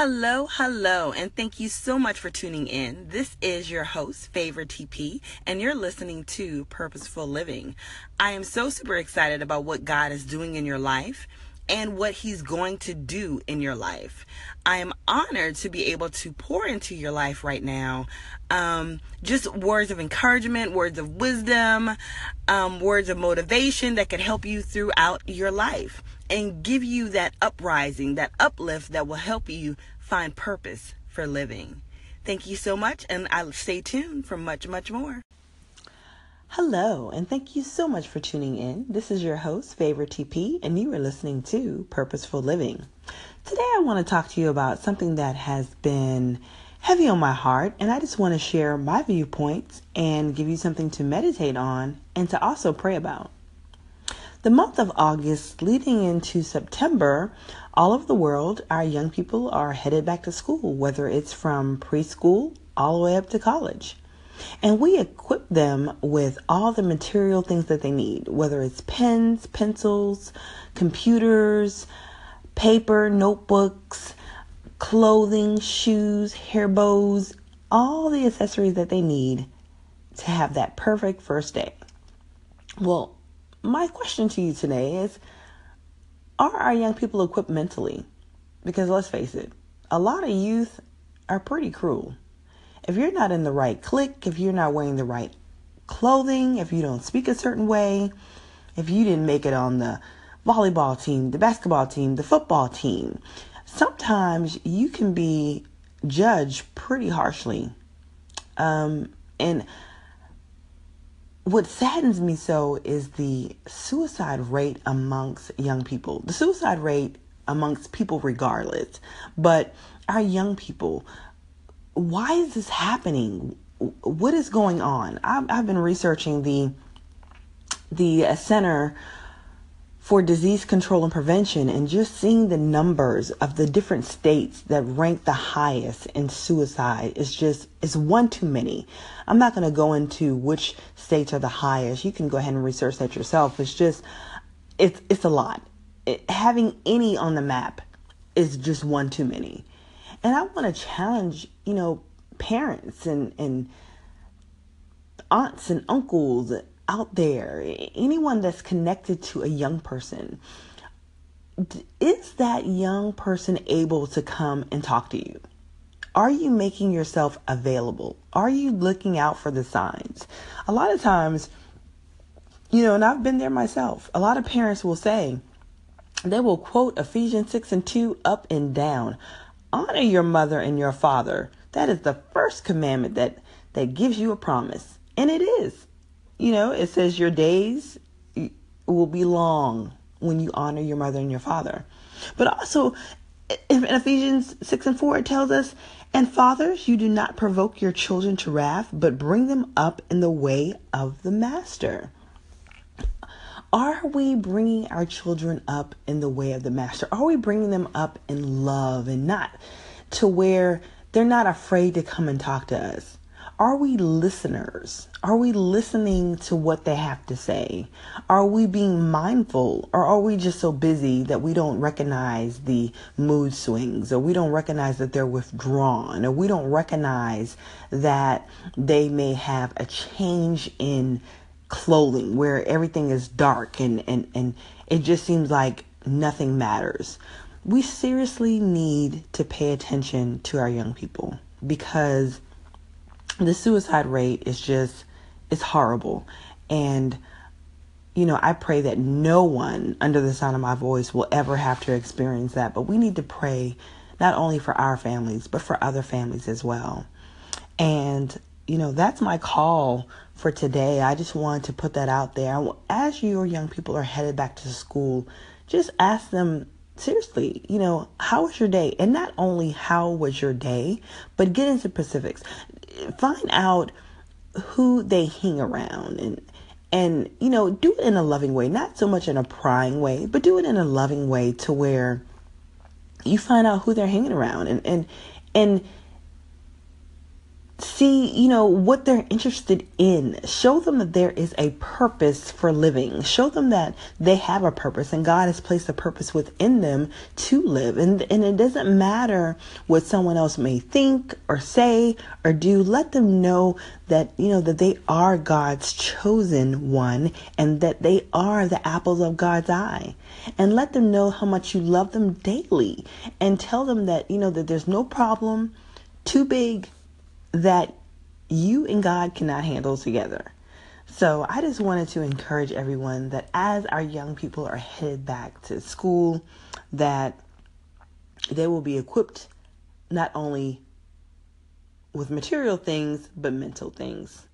Hello, and thank you so much for tuning in. This is your host, Favorite TP, and you're listening to Purposeful Living. I am so super excited about what God is doing in your life and what He's going to do in your life. I am honored to be able to pour into your life right now. Just words of encouragement, words of wisdom, words of motivation that could help you throughout your life and give you that uprising, that uplift that will help you find purpose for living. Thank you so much, and I'll stay tuned for much more. Hello, and thank you so much for tuning in. This is your host, Favorite TP, and you are listening to Purposeful Living. Today, I want to talk to you about something that has been heavy on my heart, and I just want to share my viewpoints and give you something to meditate on and to also pray about. The month of August leading into September, all over the world, our young people are headed back to school, whether it's from preschool all the way up to college. And we equip them with all the material things that they need, whether it's pens, pencils, computers, paper, notebooks, clothing, shoes, hair bows, all the accessories that they need to have that perfect first day. Well, my question to you today is, are our young people equipped mentally? Because let's face it, a lot of youth are pretty cruel. If you're not in the right clique, if you're not wearing the right clothing, if you don't speak a certain way, if you didn't make it on the volleyball team, the basketball team, the football team, sometimes you can be judged pretty harshly. And what saddens me so is the suicide rate amongst young people. The suicide rate amongst people regardless, but our young people. Why is this happening? What is going on? I've been researching the Center for Disease Control and Prevention and just seeing the numbers of the different states that rank the highest in suicide is just, it's one too many. I'm not going to go into which states are the highest. You can go ahead and research that yourself. It's just, it's a lot. Having any on the map is just one too many. And I want to challenge, parents and aunts and uncles out there, anyone that's connected to a young person. Is that young person able to come and talk to you? Are you making yourself available? Are you looking out for the signs? A lot of times, and I've been there myself, a lot of parents will say, they will quote Ephesians 6:2 up and down. Honor your mother and your father. That is the first commandment that gives you a promise. And it is. It says your days will be long when you honor your mother and your father. But also, in Ephesians 6:4, it tells us, and fathers, you do not provoke your children to wrath, but bring them up in the way of the master. Are we bringing our children up in the way of the master? Are we bringing them up in love and not to where they're not afraid to come and talk to us? Are we listeners? Are we listening to what they have to say? Are we being mindful, or are we just so busy that we don't recognize the mood swings, or we don't recognize that they're withdrawn, or we don't recognize that they may have a change in clothing where everything is dark and it just seems like nothing matters? We seriously need to pay attention to our young people because the suicide rate is just, it's horrible. And, I pray that no one under the sound of my voice will ever have to experience that. But we need to pray not only for our families, but for other families as well. And that's my call for today. I just wanted to put that out there. As your young people are headed back to school, just ask them seriously, how was your day? And not only how was your day, but get into specifics. Find out who they hang around and do it in a loving way, not so much in a prying way, but do it in a loving way to where you find out who they're hanging around and See, you know, what they're interested in. Show them that there is a purpose for living. Show them that they have a purpose and God has placed a purpose within them to live. And it doesn't matter what someone else may think or say or do. Let them know that, you know, that they are God's chosen one and that they are the apples of God's eye. And let them know how much you love them daily, and tell them that, you know, that there's no problem too big that you and God cannot handle together. So I just wanted to encourage everyone that as our young people are headed back to school, that they will be equipped not only with material things, but mental things.